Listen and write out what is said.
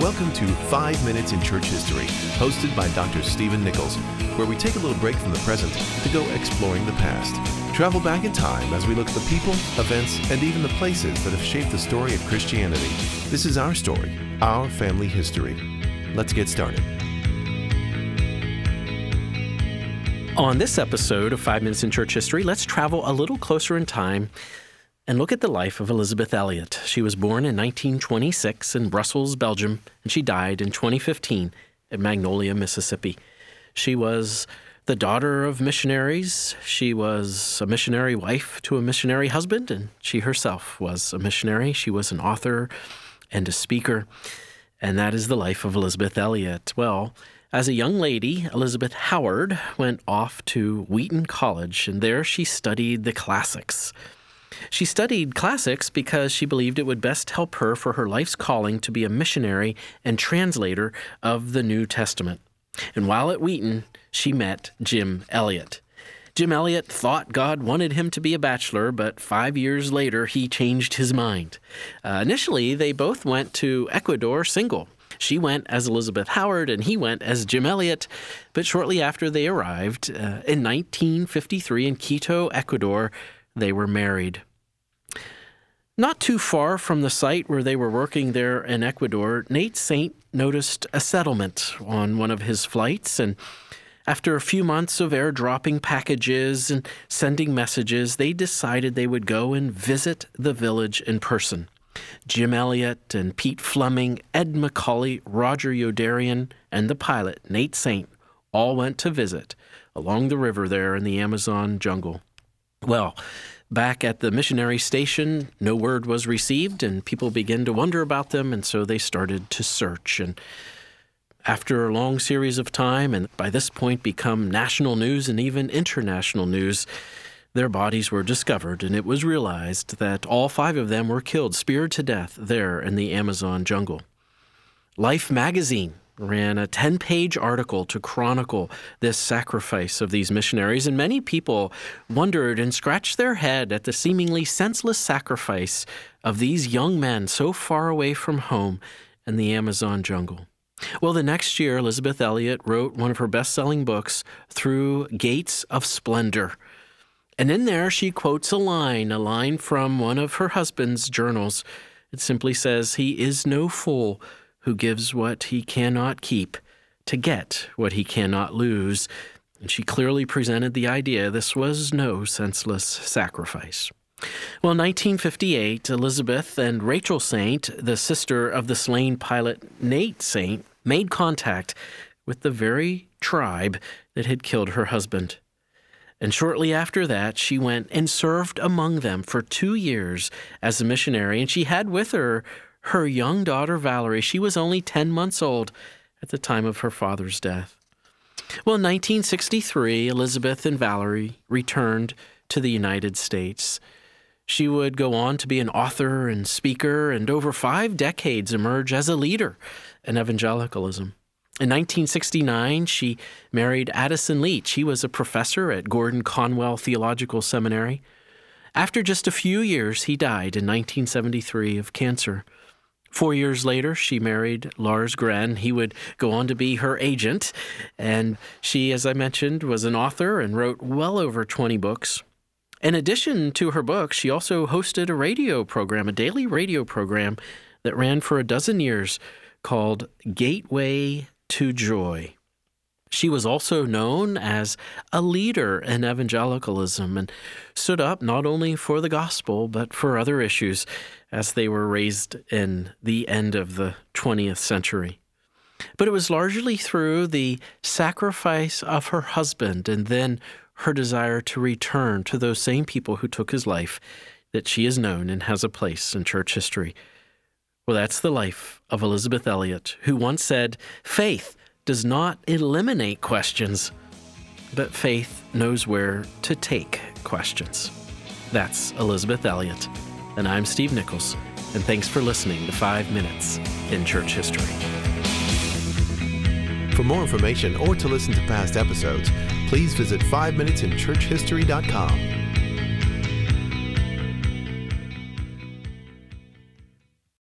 Welcome to 5 Minutes in Church History, hosted by Dr. Stephen Nichols, where we take a little break from the present to go exploring the past. Travel back in time as we look at the people, events, and even the places that have shaped the story of Christianity. This is our story, our family history. Let's get started. On this episode of 5 Minutes in Church History, let's travel a little closer in time and look at the life of Elisabeth Elliot. She was born in 1926 in Brussels, Belgium, and she died in 2015 at Magnolia, Mississippi. She was the daughter of missionaries. She was a missionary wife to a missionary husband, and she herself was a missionary. She was an author and a speaker, and that is the life of Elisabeth Elliot. Well, as a young lady, Elizabeth Howard went off to Wheaton College, and there she studied the classics. She studied classics because she believed it would best help her for her life's calling to be a missionary and translator of the New Testament. And while at Wheaton, she met Jim Elliot. Jim Elliot thought God wanted him to be a bachelor, but 5 years later, he changed his mind. Initially, they both went to Ecuador single. She went as Elizabeth Howard, and he went as Jim Elliot. But shortly after they arrived, in 1953 in Quito, Ecuador, they were married. Not too far from the site where they were working there in Ecuador, Nate Saint noticed a settlement on one of his flights, and after a few months of airdropping packages and sending messages, they decided they would go and visit the village in person. Jim Elliot and Pete Fleming, Ed McCully, Roger Yodarian, and the pilot, Nate Saint, all went to visit along the river there in the Amazon jungle. Well, back at the missionary station, no word was received, and people began to wonder about them, and so they started to search. And after a long series of time, and by this point become national news and even international news, their bodies were discovered, and it was realized that all five of them were killed, speared to death there in the Amazon jungle. Life magazine ran a 10-page article to chronicle this sacrifice of these missionaries, and many people wondered and scratched their head at the seemingly senseless sacrifice of these young men so far away from home in the Amazon jungle. Well, the next year, Elisabeth Elliot wrote one of her best-selling books, Through Gates of Splendor. And in there, she quotes a line from one of her husband's journals. It simply says, "He is no fool who gives what he cannot keep to get what he cannot lose." And she clearly presented the idea this was no senseless sacrifice. Well, in 1958, Elizabeth and Rachel Saint, the sister of the slain pilot Nate Saint, made contact with the very tribe that had killed her husband. And shortly after that, she went and served among them for 2 years as a missionary, and she had with her her young daughter, Valerie. She was only 10 months old at the time of her father's death. Well, in 1963, Elizabeth and Valerie returned to the United States. She would go on to be an author and speaker, and over 5 decades emerge as a leader in evangelicalism. In 1969, she married Addison Leach. He was a professor at Gordon-Conwell Theological Seminary. After just a few years, he died in 1973 of cancer. 4 years later, she married Lars Gren. He would go on to be her agent, and she, as I mentioned, was an author and wrote well over 20 books. In addition to her books, she also hosted a radio program, a daily radio program that ran for a dozen years called Gateway to Joy. She was also known as a leader in evangelicalism and stood up not only for the gospel but for other issues as they were raised in the end of the 20th century. But it was largely through the sacrifice of her husband and then her desire to return to those same people who took his life that she is known and has a place in church history. Well, that's the life of Elisabeth Elliot, who once said, "Faith does not eliminate questions, but faith knows where to take questions." That's Elisabeth Elliot, and I'm Steve Nichols, and thanks for listening to 5 Minutes in Church History. For more information or to listen to past episodes, please visit 5minutesinchurchhistory.com.